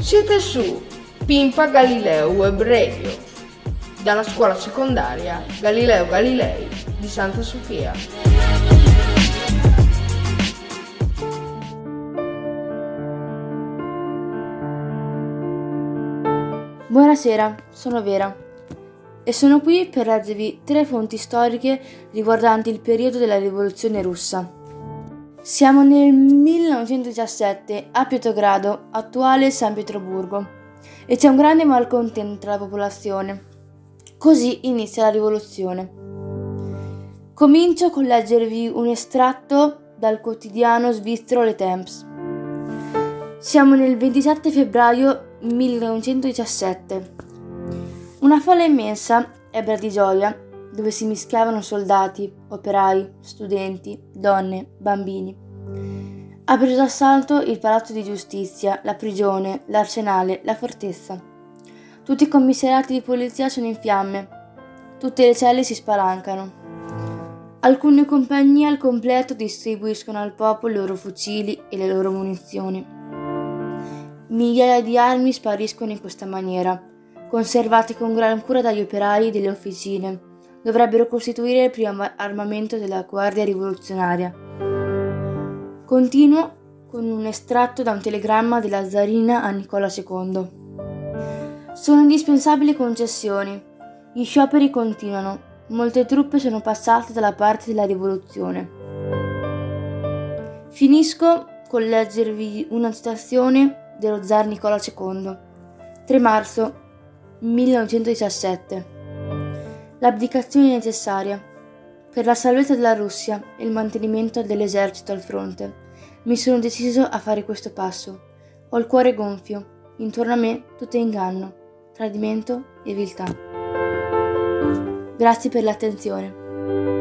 Siete su Pimpa Galileo Web Radio, dalla scuola secondaria Galileo Galilei di Santa Sofia. Buonasera, sono Vera e sono qui per darvi tre fonti storiche riguardanti il periodo della rivoluzione russa. Siamo nel 1917 a Pietrogrado, attuale San Pietroburgo, e c'è un grande malcontento tra la popolazione. Così inizia la rivoluzione. Comincio con leggervi un estratto dal quotidiano svizzero Le Temps. Siamo nel 27 febbraio 1917. Una folla immensa ebra di gioia, dove si mischiavano soldati, operai, studenti, donne, bambini. Ha preso d'assalto il palazzo di giustizia, la prigione, l'arsenale, la fortezza. Tutti i commissariati di polizia sono in fiamme. Tutte le celle si spalancano. Alcune compagnie al completo distribuiscono al popolo i loro fucili e le loro munizioni. Migliaia di armi spariscono in questa maniera, conservate con gran cura dagli operai delle officine. Dovrebbero costituire il primo armamento della Guardia Rivoluzionaria. Continuo con un estratto da un telegramma della zarina a Nicola II. Sono indispensabili concessioni. Gli scioperi continuano. Molte truppe sono passate dalla parte della rivoluzione. Finisco con leggervi una citazione dello zar Nicola II. 3 marzo 1917. L'abdicazione necessaria per la salvezza della Russia e il mantenimento dell'esercito al fronte. Mi sono deciso a fare questo passo. Ho il cuore gonfio, intorno a me tutto è inganno, tradimento e viltà. Grazie per l'attenzione.